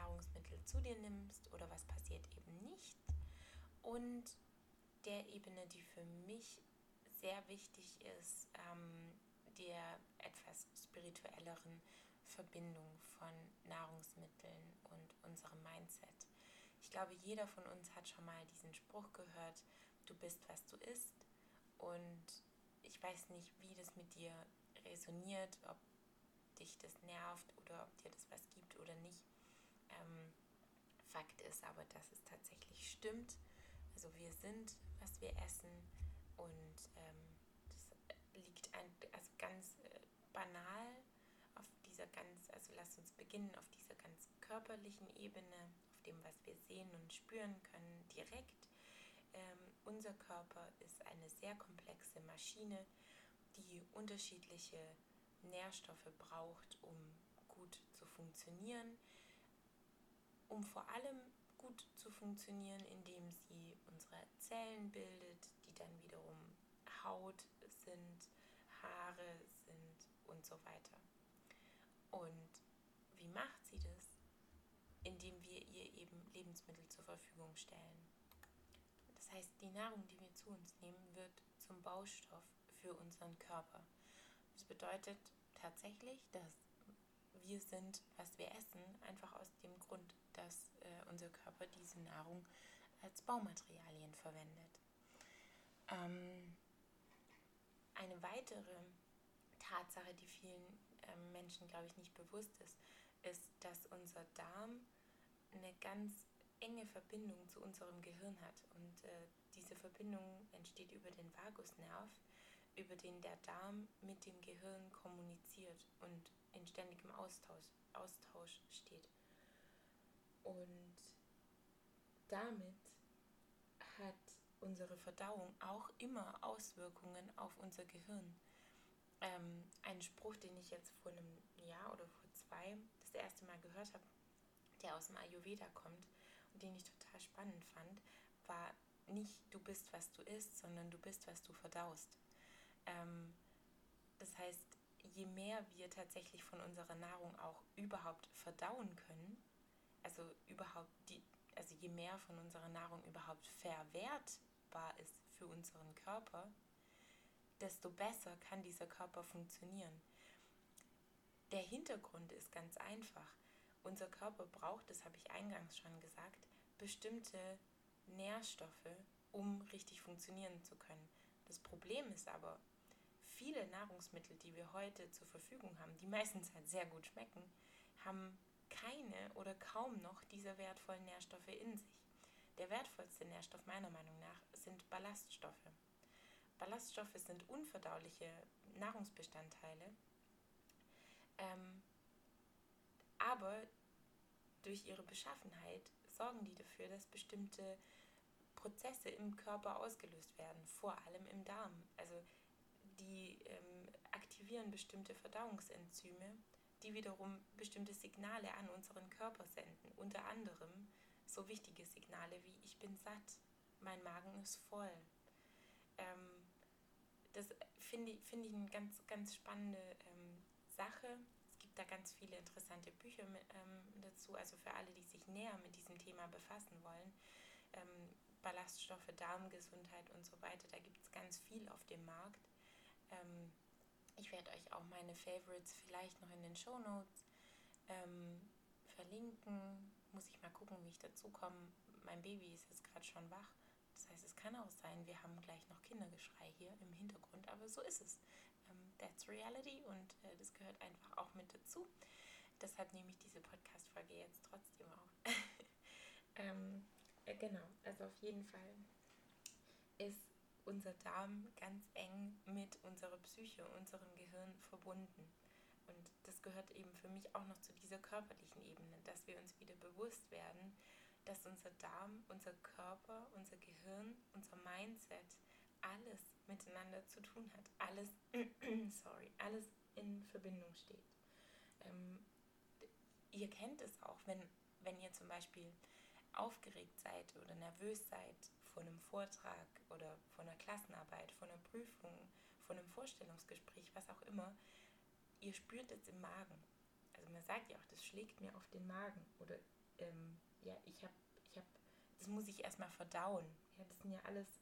Nahrungsmittel zu dir nimmst oder was passiert eben nicht. Und der Ebene, die für mich sehr wichtig ist, der etwas spirituelleren Verbindung von Nahrungsmitteln und unserem Mindset. Ich glaube, jeder von uns hat schon mal diesen Spruch gehört, du bist, was du isst. Und ich weiß nicht, wie das mit dir resoniert, ob dich das nervt oder ob dir das was gibt oder nicht. Fakt ist aber, dass es tatsächlich stimmt. Also wir sind, was wir essen, und das liegt ganz banal auf dieser lasst uns beginnen auf dieser ganz körperlichen Ebene, auf dem, was wir sehen und spüren können, direkt. Unser Körper ist eine sehr komplexe Maschine, die unterschiedliche Nährstoffe braucht, um gut zu funktionieren, um vor allem gut zu funktionieren, indem sie unsere Zellen bildet, die dann wiederum Haut sind, Haare sind und so weiter. Und wie macht sie das? Indem wir ihr eben Lebensmittel zur Verfügung stellen. Das heißt, die Nahrung, die wir zu uns nehmen, wird zum Baustoff für unseren Körper. Das bedeutet tatsächlich, dass wir sind, was wir essen, einfach aus dem Grund, dass unser Körper diese Nahrung als Baumaterialien verwendet. Eine weitere Tatsache, die vielen Menschen, glaube ich, nicht bewusst ist, ist, dass unser Darm eine ganz enge Verbindung zu unserem Gehirn hat. Und diese Verbindung entsteht über den Vagusnerv, über den der Darm mit dem Gehirn kommuniziert und in ständigem Austausch steht. Und damit hat unsere Verdauung auch immer Auswirkungen auf unser Gehirn. Ein Spruch, den ich jetzt vor einem Jahr oder vor 2 das erste Mal gehört habe, der aus dem Ayurveda kommt und den ich total spannend fand, war nicht du bist, was du isst, sondern du bist, was du verdaust. Das heißt, je mehr wir tatsächlich von unserer Nahrung auch überhaupt verdauen können, also je mehr von unserer Nahrung überhaupt verwertbar ist für unseren Körper, desto besser kann dieser Körper funktionieren. Der Hintergrund ist ganz einfach. Unser Körper braucht, das habe ich eingangs schon gesagt, bestimmte Nährstoffe, um richtig funktionieren zu können. Das Problem ist aber, viele Nahrungsmittel, die wir heute zur Verfügung haben, die meistens halt sehr gut schmecken, haben keine oder kaum noch diese wertvollen Nährstoffe in sich. Der wertvollste Nährstoff meiner Meinung nach sind Ballaststoffe. Ballaststoffe sind unverdauliche Nahrungsbestandteile, aber durch ihre Beschaffenheit sorgen die dafür, dass bestimmte Prozesse im Körper ausgelöst werden, vor allem im Darm. Also die aktivieren bestimmte Verdauungsenzyme, die wiederum bestimmte Signale an unseren Körper senden. Unter anderem so wichtige Signale wie ich bin satt, mein Magen ist voll. Das finde ich eine ganz, ganz spannende Sache. Es gibt da ganz viele interessante Bücher dazu, also für alle, die sich näher mit diesem Thema befassen wollen. Ballaststoffe, Darmgesundheit und so weiter, da gibt es ganz viel auf dem Markt. Ich werde euch auch meine Favorites vielleicht noch in den Shownotes verlinken. Muss ich mal gucken, wie ich dazu komme. Mein Baby ist jetzt gerade schon wach. Das heißt, es kann auch sein, wir haben gleich noch Kindergeschrei hier im Hintergrund, aber so ist es. That's reality und das gehört einfach auch mit dazu. Deshalb nehme ich diese Podcast-Folge jetzt trotzdem auf. Genau, also auf jeden Fall ist unser Darm ganz eng mit unserer Psyche, unserem Gehirn verbunden. Und das gehört eben für mich auch noch zu dieser körperlichen Ebene, dass wir uns wieder bewusst werden, dass unser Darm, unser Körper, unser Gehirn, unser Mindset alles miteinander zu tun hat, alles in Verbindung steht. Ihr kennt es auch, wenn ihr zum Beispiel aufgeregt seid oder nervös seid vor einem Vortrag oder vor einer Klassenarbeit, vor einer Prüfung, vor einem Vorstellungsgespräch, was auch immer, ihr spürt es im Magen. Also man sagt ja auch, das schlägt mir auf den Magen oder das muss ich erstmal verdauen. Ja, das sind ja alles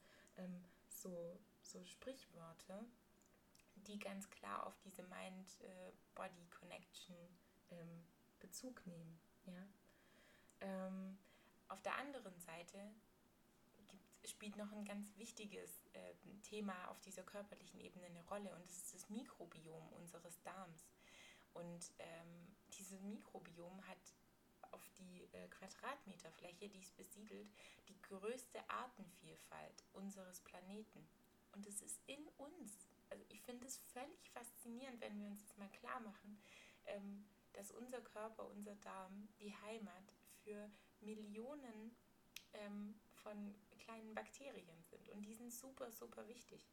so Sprichworte, die ganz klar auf diese Mind-Body-Connection Bezug nehmen. Ja? Auf der anderen Seite spielt noch ein ganz wichtiges Thema auf dieser körperlichen Ebene eine Rolle, und das ist das Mikrobiom unseres Darms. Und dieses Mikrobiom hat auf die Quadratmeterfläche, die es besiedelt, die größte Artenvielfalt unseres Planeten. Und es ist in uns. Also ich finde es völlig faszinierend, wenn wir uns das mal klar machen, dass unser Körper, unser Darm die Heimat für Millionen von kleinen Bakterien sind. Und die sind super, super wichtig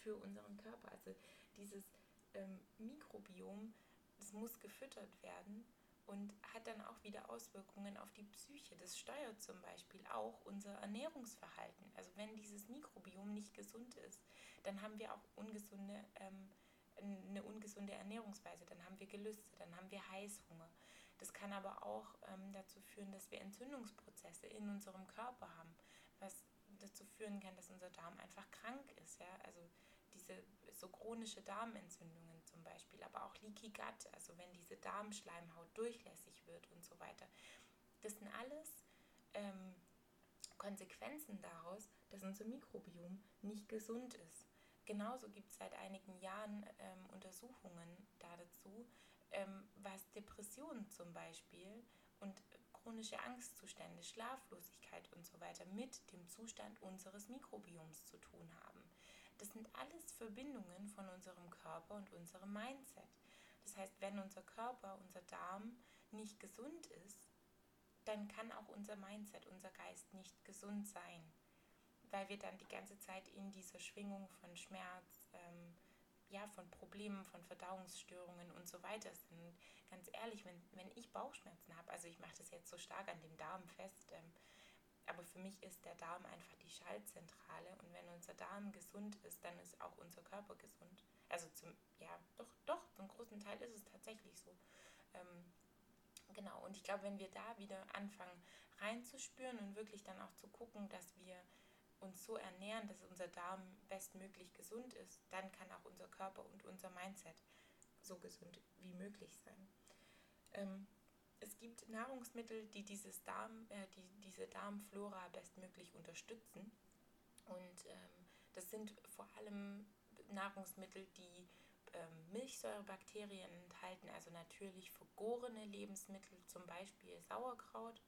für unseren Körper. Also dieses Mikrobiom, das muss gefüttert werden und hat dann auch wieder Auswirkungen auf die Psyche. Das steuert zum Beispiel auch unser Ernährungsverhalten. Also wenn dieses Mikrobiom nicht gesund ist, dann haben wir auch eine ungesunde Ernährungsweise, dann haben wir Gelüste, dann haben wir Heißhunger. Das kann aber auch dazu führen, dass wir Entzündungsprozesse in unserem Körper haben, was dazu führen kann, dass unser Darm einfach krank ist. Ja? Also diese so chronische Darmentzündungen zum Beispiel, aber auch Leaky Gut, also wenn diese Darmschleimhaut durchlässig wird und so weiter. Das sind alles Konsequenzen daraus, dass unser Mikrobiom nicht gesund ist. Genauso gibt es seit einigen Jahren Untersuchungen dazu, was Depressionen zum Beispiel und chronische Angstzustände, Schlaflosigkeit und so weiter mit dem Zustand unseres Mikrobioms zu tun haben. Das sind alles Verbindungen von unserem Körper und unserem Mindset. Das heißt, wenn unser Körper, unser Darm nicht gesund ist, dann kann auch unser Mindset, unser Geist nicht gesund sein, weil wir dann die ganze Zeit in dieser Schwingung von Schmerz, von Problemen, von Verdauungsstörungen und so weiter sind. Und ganz ehrlich, wenn ich Bauchschmerzen habe, also ich mache das jetzt so stark an dem Darm fest, aber für mich ist der Darm einfach die Schaltzentrale, und wenn unser Darm gesund ist, dann ist auch unser Körper gesund. Also zum großen Teil ist es tatsächlich so. Und ich glaube, wenn wir da wieder anfangen reinzuspüren und wirklich dann auch zu gucken, dass wir uns so ernähren, dass unser Darm bestmöglich gesund ist, dann kann auch unser Körper und unser Mindset so gesund wie möglich sein. Es gibt Nahrungsmittel, die diese Darmflora bestmöglich unterstützen. Und das sind vor allem Nahrungsmittel, die Milchsäurebakterien enthalten, also natürlich vergorene Lebensmittel, zum Beispiel Sauerkraut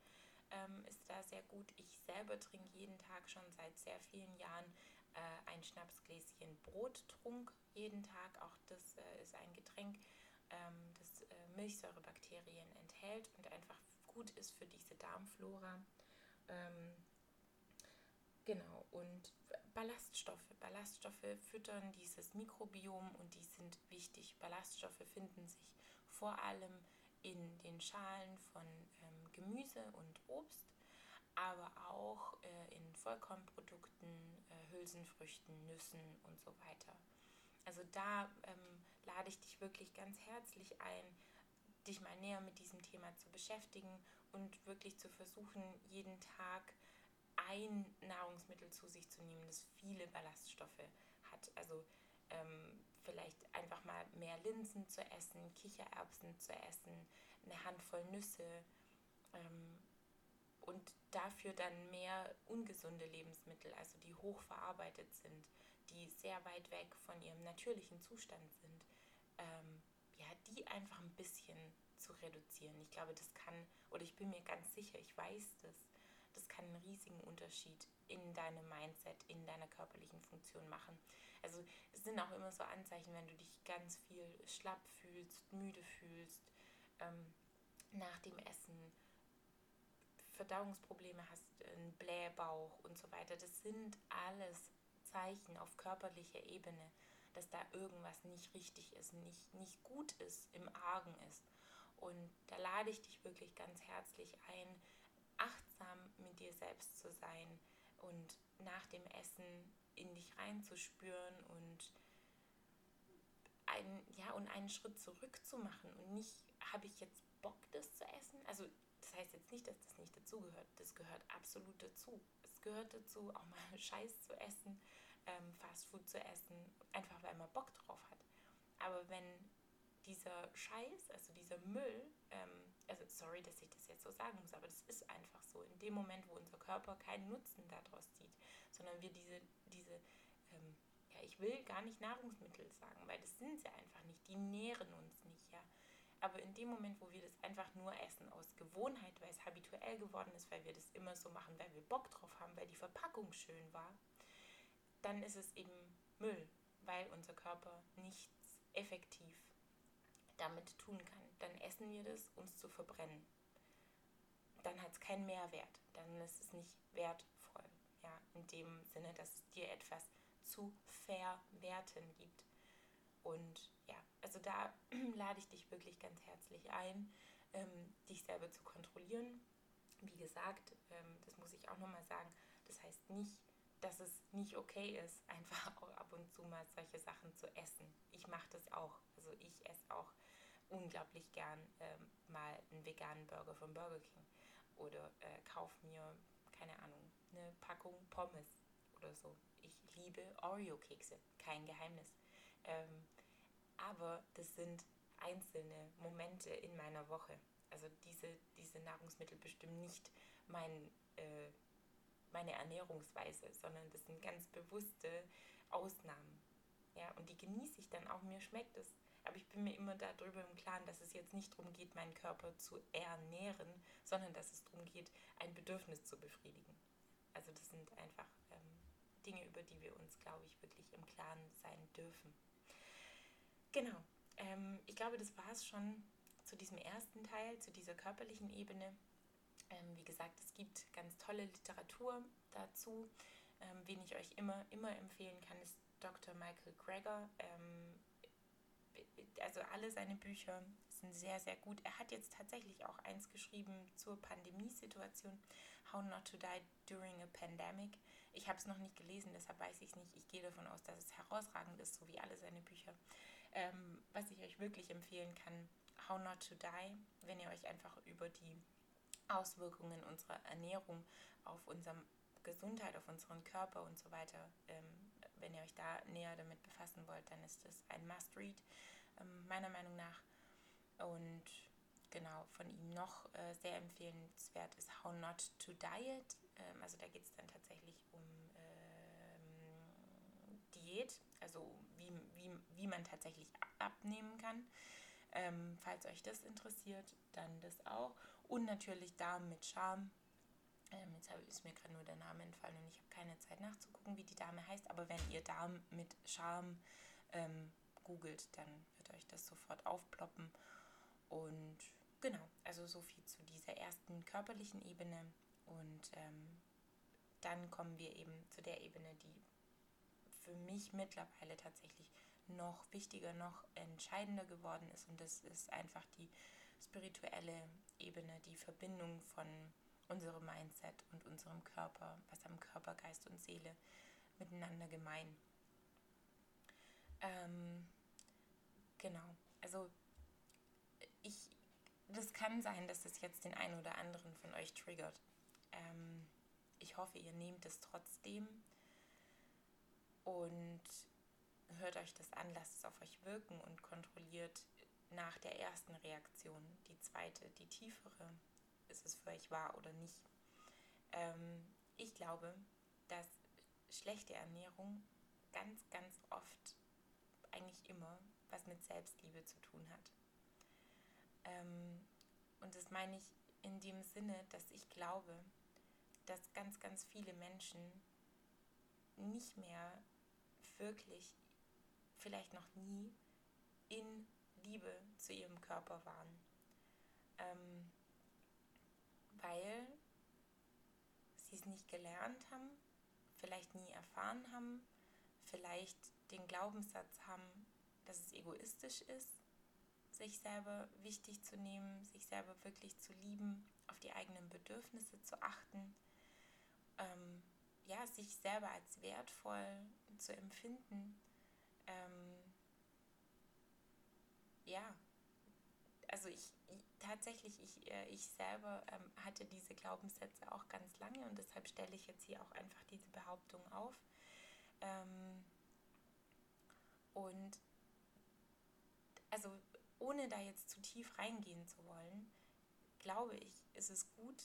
ist da sehr gut. Ich selber trinke jeden Tag schon seit sehr vielen Jahren ein Schnapsgläschen Brottrunk jeden Tag. Auch das ist ein Getränk, das Milchsäurebakterien enthält und einfach gut ist für diese Darmflora. Und Ballaststoffe. Ballaststoffe füttern dieses Mikrobiom und die sind wichtig. Ballaststoffe finden sich vor allem in den Schalen von Gemüse und Obst, aber auch in Vollkornprodukten, Hülsenfrüchten, Nüssen und so weiter. Also da lade ich dich wirklich ganz herzlich ein, dich mal näher mit diesem Thema zu beschäftigen und wirklich zu versuchen, jeden Tag ein Nahrungsmittel zu sich zu nehmen, das viele Ballaststoffe hat. Also vielleicht einfach mal mehr Linsen zu essen, Kichererbsen zu essen, eine Handvoll Nüsse und dafür dann mehr ungesunde Lebensmittel, also die hochverarbeitet sind, die sehr weit weg von ihrem natürlichen Zustand sind, die einfach ein bisschen zu reduzieren. Ich glaube, das kann, oder ich bin mir ganz sicher, ich weiß das kann einen riesigen Unterschied in deinem Mindset, in deiner körperlichen Funktion machen. Also es sind auch immer so Anzeichen, wenn du dich ganz viel schlapp fühlst, müde fühlst, nach dem Essen Verdauungsprobleme hast, einen Blähbauch und so weiter. Das sind alles Zeichen auf körperlicher Ebene, dass da irgendwas nicht richtig ist, nicht gut ist, im Argen ist. Und da lade ich dich wirklich ganz herzlich ein, achtsam mit dir selbst zu sein und nach dem Essen in dich reinzuspüren und einen Schritt zurück zu machen und nicht, habe ich jetzt Bock, das zu essen? Also das Das heißt jetzt nicht, dass das nicht dazugehört. Das gehört absolut dazu. Es gehört dazu, auch mal Scheiß zu essen, Fastfood zu essen, einfach weil man Bock drauf hat. Aber wenn dieser Scheiß, also dieser Müll, also sorry, dass ich das jetzt so sagen muss, aber das ist einfach so. In dem Moment, wo unser Körper keinen Nutzen daraus zieht, sondern wir ich will gar nicht Nahrungsmittel sagen, weil das sind sie einfach nicht, die nähren uns nicht, ja. Aber in dem Moment, wo wir das einfach nur essen aus Gewohnheit, weil es habituell geworden ist, weil wir das immer so machen, weil wir Bock drauf haben, weil die Verpackung schön war, dann ist es eben Müll, weil unser Körper nichts effektiv damit tun kann. Dann essen wir das, um es zu verbrennen. Dann hat es keinen Mehrwert, dann ist es nicht wertvoll, ja, in dem Sinne, dass es dir etwas zu verwerten gibt. Und ja, also da lade ich dich wirklich ganz herzlich ein, dich selber zu kontrollieren. Wie gesagt, das muss ich auch nochmal sagen, das heißt nicht, dass es nicht okay ist, einfach auch ab und zu mal solche Sachen zu essen. Ich mache das auch, also ich esse auch unglaublich gern mal einen veganen Burger vom Burger King oder kaufe mir, keine Ahnung, eine Packung Pommes oder so. Ich liebe Oreo-Kekse, kein Geheimnis. Aber das sind einzelne Momente in meiner Woche. Also diese Nahrungsmittel bestimmen nicht meine Ernährungsweise, sondern das sind ganz bewusste Ausnahmen. Ja, und die genieße ich dann auch, mir schmeckt es. Aber ich bin mir immer darüber im Klaren, dass es jetzt nicht darum geht, meinen Körper zu ernähren, sondern dass es darum geht, ein Bedürfnis zu befriedigen. Also das sind einfach Dinge, über die wir uns, glaube ich, wirklich im Klaren sein dürfen. Genau, ich glaube, das war es schon zu diesem ersten Teil, zu dieser körperlichen Ebene. Wie gesagt, es gibt ganz tolle Literatur dazu. Wen ich euch immer empfehlen kann, ist Dr. Michael Greger. Also alle seine Bücher sind sehr, sehr gut. Er hat jetzt tatsächlich auch eins geschrieben zur Pandemiesituation, How Not to Die During a Pandemic. Ich habe es noch nicht gelesen, deshalb weiß ich es nicht. Ich gehe davon aus, dass es herausragend ist, so wie alle seine Bücher. Was ich euch wirklich empfehlen kann, How Not to Die, wenn ihr euch einfach über die Auswirkungen unserer Ernährung auf unseren Gesundheit, auf unseren Körper und so weiter. Wenn ihr euch da näher damit befassen wollt, dann ist das ein Must-Read, meiner Meinung nach. Und genau, von ihm noch sehr empfehlenswert ist How Not to Diet. Also da geht es dann tatsächlich um Diät, also wie man tatsächlich abnehmen kann. Falls euch das interessiert, dann das auch. Und natürlich Darm mit Charme. Jetzt ist mir gerade nur der Name entfallen und ich habe keine Zeit nachzugucken, wie die Dame heißt. Aber wenn ihr Darm mit Charme googelt, dann wird euch das sofort aufploppen. Und genau, also so viel zu dieser ersten körperlichen Ebene. Und dann kommen wir eben zu der Ebene, die für mich mittlerweile tatsächlich noch wichtiger, noch entscheidender geworden ist. Und das ist einfach die spirituelle Ebene, die Verbindung von unserem Mindset und unserem Körper, was haben Körper, Geist und Seele miteinander gemein. Genau, also das kann sein, dass das jetzt den einen oder anderen von euch triggert. Ich hoffe, ihr nehmt es trotzdem und hört euch das an, lasst es auf euch wirken und kontrolliert nach der ersten Reaktion die zweite, die tiefere. Ist es für euch wahr oder nicht? Ich glaube, dass schlechte Ernährung ganz, ganz oft, eigentlich immer, was mit Selbstliebe zu tun hat. Und das meine ich in dem Sinne, dass ich glaube, dass ganz, ganz viele Menschen nicht mehr wirklich, vielleicht noch nie, in Liebe zu ihrem Körper waren. Weil sie es nicht gelernt haben, vielleicht nie erfahren haben, vielleicht den Glaubenssatz haben, dass es egoistisch ist, sich selber wichtig zu nehmen, sich selber wirklich zu lieben, auf die eigenen Bedürfnisse zu achten, ja, sich selber als wertvoll zu empfinden, ja. Also ich tatsächlich, ich selber hatte diese Glaubenssätze auch ganz lange und deshalb stelle ich jetzt hier auch einfach diese Behauptung auf. Und also ohne da jetzt zu tief reingehen zu wollen, glaube ich, ist es gut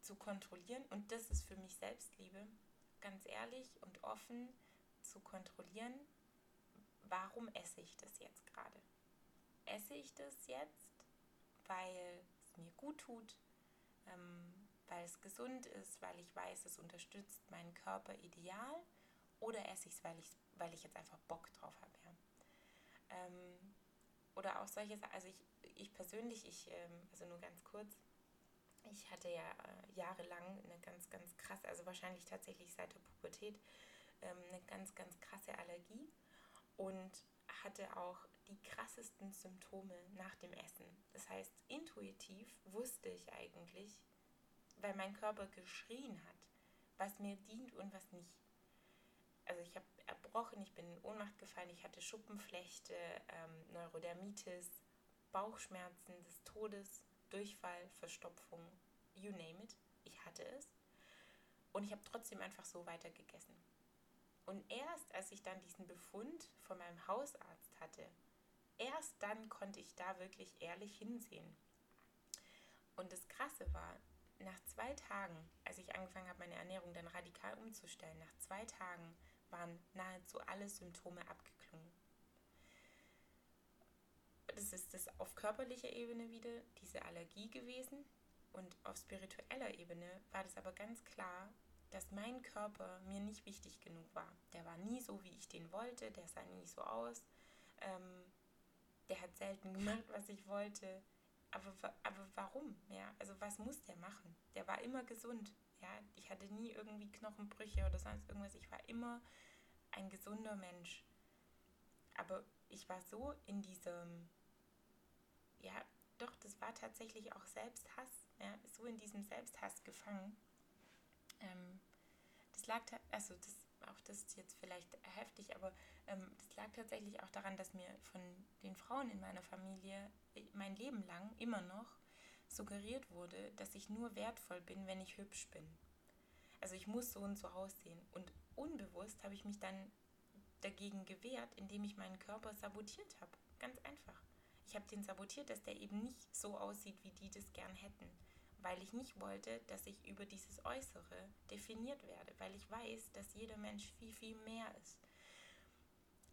zu kontrollieren, und das ist für mich Selbstliebe, ganz ehrlich und offen zu kontrollieren, warum esse ich das jetzt gerade? Esse ich das jetzt, weil es mir gut tut, weil es gesund ist, weil ich weiß, es unterstützt meinen Körper ideal, oder esse ich es, weil ich jetzt einfach Bock drauf habe? Ja? Oder auch solche Sachen, also ich persönlich, also nur ganz kurz, ich hatte ja jahrelang eine ganz, ganz krasse, also wahrscheinlich tatsächlich seit der Pubertät, eine ganz, ganz krasse Allergie und hatte auch die krassesten Symptome nach dem Essen. Das heißt, intuitiv wusste ich eigentlich, weil mein Körper geschrien hat, was mir dient und was nicht. Also ich habe erbrochen, ich bin in Ohnmacht gefallen, ich hatte Schuppenflechte, Neurodermitis, Bauchschmerzen des Todes, Durchfall, Verstopfung, you name it. Ich hatte es. Und ich habe trotzdem einfach so weiter gegessen. Und erst als ich dann diesen Befund von meinem Hausarzt hatte, erst dann konnte ich da wirklich ehrlich hinsehen. Und das Krasse war, nach 2 Tagen, als ich angefangen habe, meine Ernährung dann radikal umzustellen, nach 2 Tagen waren nahezu alle Symptome abgeklungen. Das ist das auf körperlicher Ebene wieder, diese Allergie gewesen. Und auf spiritueller Ebene war das aber ganz klar, dass mein Körper mir nicht wichtig genug war. Der war nie so, wie ich den wollte, der sah nie so aus, der hat selten gemacht, was ich wollte. Aber warum? Ja, also was muss der machen? Der war immer gesund. Ja? Ich hatte nie irgendwie Knochenbrüche oder sonst irgendwas. Ich war immer ein gesunder Mensch. Aber ich war so in diesem, ja doch, das war tatsächlich auch Selbsthass, ja? So in diesem Selbsthass gefangen. Das lag, also das, auch das ist jetzt vielleicht heftig, aber das lag tatsächlich auch daran, dass mir von den Frauen in meiner Familie mein Leben lang immer noch suggeriert wurde, dass ich nur wertvoll bin, wenn ich hübsch bin. Also ich muss so und so aussehen. Und unbewusst habe ich mich dann dagegen gewehrt, indem ich meinen Körper sabotiert habe. Ganz einfach. Ich habe den sabotiert, dass der eben nicht so aussieht, wie die das gern hätten. Weil ich nicht wollte, dass ich über dieses Äußere definiert werde, weil ich weiß, dass jeder Mensch viel, viel mehr ist.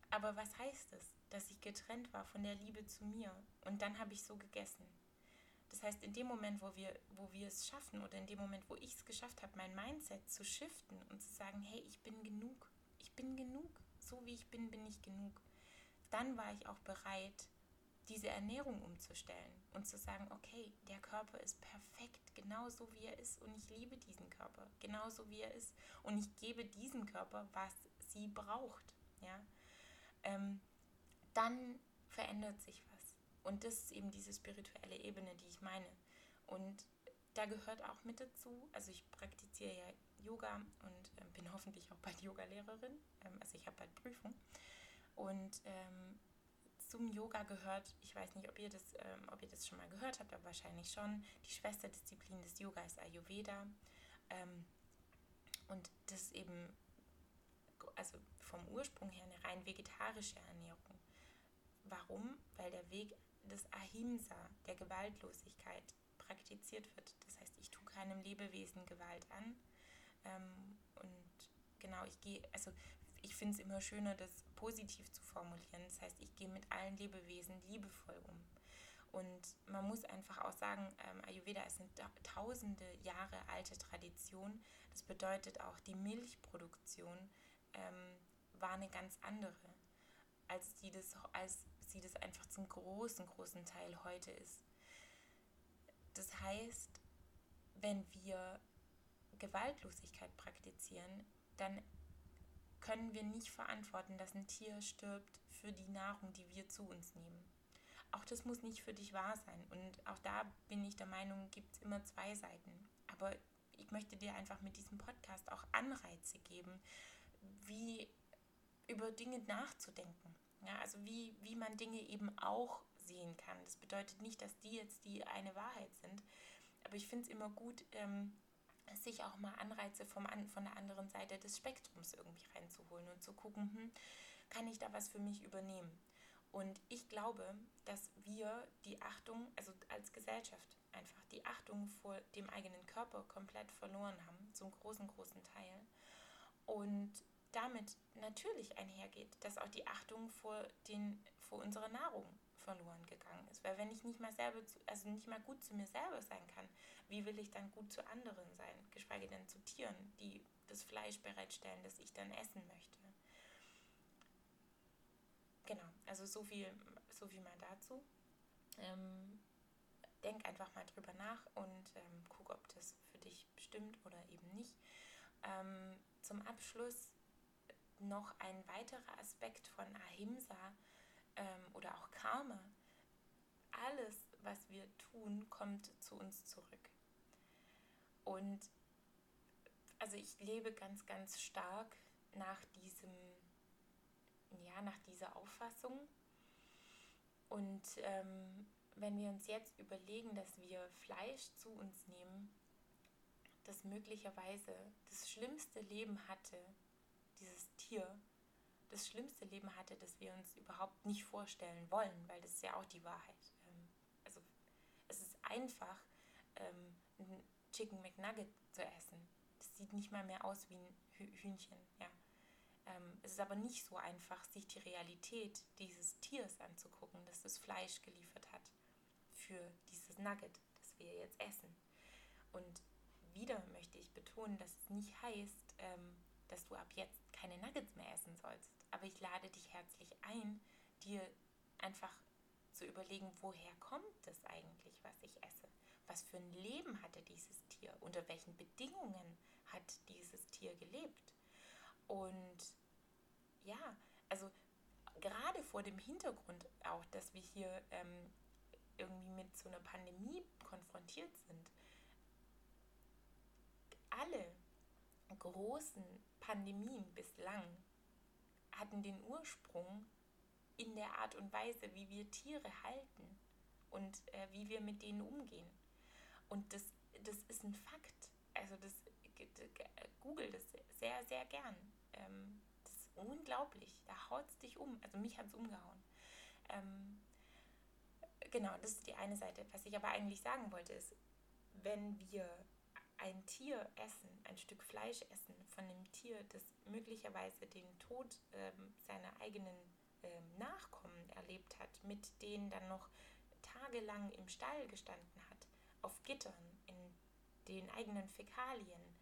Aber was heißt es, dass ich getrennt war von der Liebe zu mir und dann habe ich so gegessen? Das heißt, in dem Moment, wo wir es schaffen oder in dem Moment, wo ich es geschafft habe, mein Mindset zu shiften und zu sagen, hey, ich bin genug, so wie ich bin ich genug, dann war ich auch bereit, diese Ernährung umzustellen und zu sagen, okay, der Körper ist perfekt, genauso wie er ist und ich liebe diesen Körper, genauso wie er ist und ich gebe diesem Körper, was sie braucht, ja, dann verändert sich was. Und das ist eben diese spirituelle Ebene, die ich meine. Und da gehört auch mit dazu, also ich praktiziere ja Yoga und bin hoffentlich auch bald Yoga-Lehrerin, also ich habe bald Prüfung und zum Yoga gehört, ich weiß nicht, ob ihr das schon mal gehört habt, aber wahrscheinlich schon, die Schwesterdisziplin des Yoga ist Ayurveda. Und das ist eben, also vom Ursprung her, eine rein vegetarische Ernährung. Warum? Weil der Weg des Ahimsa, der Gewaltlosigkeit, praktiziert wird. Das heißt, ich tue keinem Lebewesen Gewalt an. Und genau, ich finde es immer schöner, das positiv zu formulieren. Das heißt, ich gehe mit allen Lebewesen liebevoll um. Und man muss einfach auch sagen, Ayurveda ist eine tausende Jahre alte Tradition. Das bedeutet auch, die Milchproduktion war eine ganz andere, als sie das einfach zum großen, großen Teil heute ist. Das heißt, wenn wir Gewaltlosigkeit praktizieren, dann können wir nicht verantworten, dass ein Tier stirbt für die Nahrung, die wir zu uns nehmen. Auch das muss nicht für dich wahr sein. Und auch da bin ich der Meinung, gibt es immer 2 Seiten. Aber ich möchte dir einfach mit diesem Podcast auch Anreize geben, wie über Dinge nachzudenken. Ja, also wie man Dinge eben auch sehen kann. Das bedeutet nicht, dass die jetzt die eine Wahrheit sind, aber ich finde es immer gut, sich auch mal Anreize von der anderen Seite des Spektrums irgendwie reinzuholen und zu gucken, kann ich da was für mich übernehmen? Und ich glaube, dass wir die Achtung, also als Gesellschaft einfach, die Achtung vor dem eigenen Körper komplett verloren haben, zum großen, großen Teil. Und damit natürlich einhergeht, dass auch die Achtung vor unserer Nahrung verloren gegangen ist. Weil wenn ich nicht mal gut zu mir selber sein kann, wie will ich dann gut zu anderen sein, geschweige denn zu Tieren, die das Fleisch bereitstellen, das ich dann essen möchte. Genau, also so viel mal dazu. Denk einfach mal drüber nach und guck, ob das für dich stimmt oder eben nicht. Zum Abschluss noch ein weiterer Aspekt von Ahimsa oder auch Karma. Alles, was wir tun, kommt zu uns zurück. Und also ich lebe ganz, ganz stark nach dieser Auffassung. Und wenn wir uns jetzt überlegen, dass wir Fleisch zu uns nehmen, das möglicherweise das schlimmste Leben hatte, dieses Tier, das schlimmste Leben hatte, das wir uns überhaupt nicht vorstellen wollen, weil das ist ja auch die Wahrheit. Also es ist einfach, ein Chicken McNugget zu essen. Das sieht nicht mal mehr aus wie ein Hühnchen, ja. Es ist aber nicht so einfach, sich die Realität dieses Tiers anzugucken, das das Fleisch geliefert hat für dieses Nugget, das wir jetzt essen. Und wieder möchte ich betonen, dass es nicht heißt, dass du ab jetzt keine Nuggets mehr essen sollst. Aber ich lade dich herzlich ein, dir einfach zu überlegen, woher kommt das eigentlich, was ich esse? Was für ein Leben hatte dieses Tier? Unter welchen Bedingungen hat dieses Tier gelebt? Und ja, also gerade vor dem Hintergrund auch, dass wir hier irgendwie mit so einer Pandemie konfrontiert sind. Alle großen Pandemien bislang hatten den Ursprung in der Art und Weise, wie wir Tiere halten und wie wir mit denen umgehen. Und das ist ein Fakt. Also das Google das sehr, sehr gern. Das ist unglaublich. Da haut es dich um. Also mich hat es umgehauen. Genau, das ist die eine Seite. Was ich aber eigentlich sagen wollte ist, wenn wir ein Tier essen, ein Stück Fleisch essen von einem Tier, das möglicherweise den Tod seiner eigenen Nachkommen erlebt hat, mit denen dann noch tagelang im Stall gestanden hat, auf Gittern, in den eigenen Fäkalien,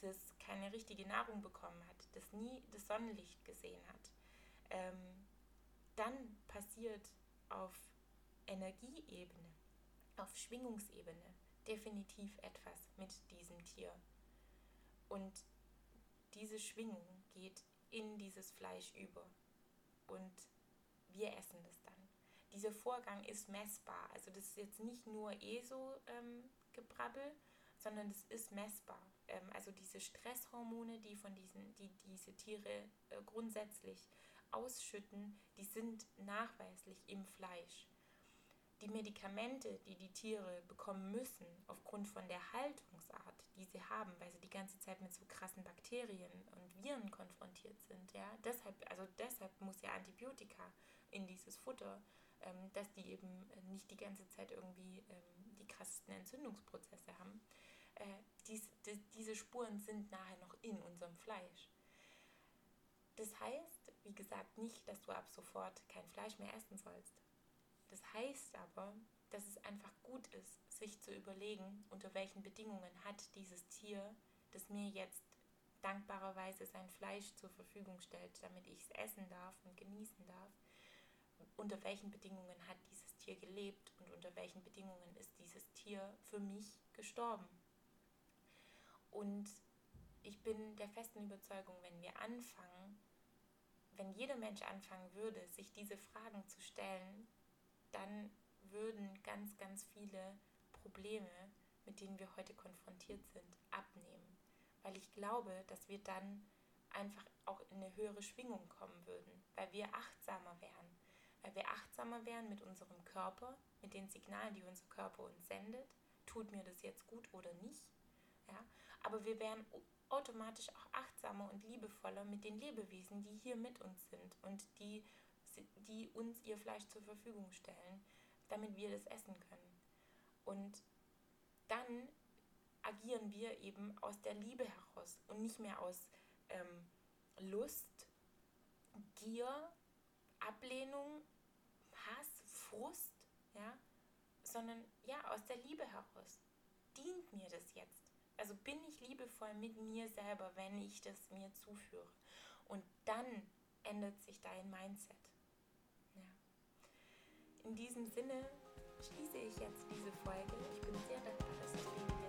das keine richtige Nahrung bekommen hat, das nie das Sonnenlicht gesehen hat, dann passiert auf Energieebene, auf Schwingungsebene definitiv etwas mit diesem Tier. Und diese Schwingung geht in dieses Fleisch über und wir essen das dann. Dieser Vorgang ist messbar, also das ist jetzt nicht nur Gebrabbel, sondern das ist messbar. Also diese Stresshormone, die diese Tiere grundsätzlich ausschütten, die sind nachweislich im Fleisch. Die Medikamente, die die Tiere bekommen müssen, aufgrund von der Haltungsart, die sie haben, weil sie die ganze Zeit mit so krassen Bakterien und Viren konfrontiert sind, ja, deshalb muss ja Antibiotika in dieses Futter, dass die eben nicht die ganze Zeit irgendwie die krassesten Entzündungsprozesse haben. Diese Spuren sind nachher noch in unserem Fleisch. Das heißt, wie gesagt, nicht, dass du ab sofort kein Fleisch mehr essen sollst. Das heißt aber, dass es einfach gut ist, sich zu überlegen, unter welchen Bedingungen hat dieses Tier, das mir jetzt dankbarerweise sein Fleisch zur Verfügung stellt, damit ich es essen darf und genießen darf, unter welchen Bedingungen hat dieses Tier gelebt und unter welchen Bedingungen ist dieses Tier für mich gestorben. Und ich bin der festen Überzeugung, wenn jeder Mensch anfangen würde, sich diese Fragen zu stellen, dann würden ganz, ganz viele Probleme, mit denen wir heute konfrontiert sind, abnehmen. Weil ich glaube, dass wir dann einfach auch in eine höhere Schwingung kommen würden, weil wir achtsamer wären, wir achtsamer wären mit unserem Körper, mit den Signalen, die unser Körper uns sendet. Tut mir das jetzt gut oder nicht? Ja? Aber wir wären automatisch auch achtsamer und liebevoller mit den Lebewesen, die hier mit uns sind und die uns ihr Fleisch zur Verfügung stellen, damit wir das essen können. Und dann agieren wir eben aus der Liebe heraus und nicht mehr aus Lust, Gier, Ablehnung, Hass, Frust, ja, sondern ja, aus der Liebe heraus. Dient mir das jetzt? Also bin ich liebevoll mit mir selber, wenn ich das mir zuführe? Und dann ändert sich dein Mindset. Ja. In diesem Sinne schließe ich jetzt diese Folge. Ich bin sehr dankbar, dass du hier bist.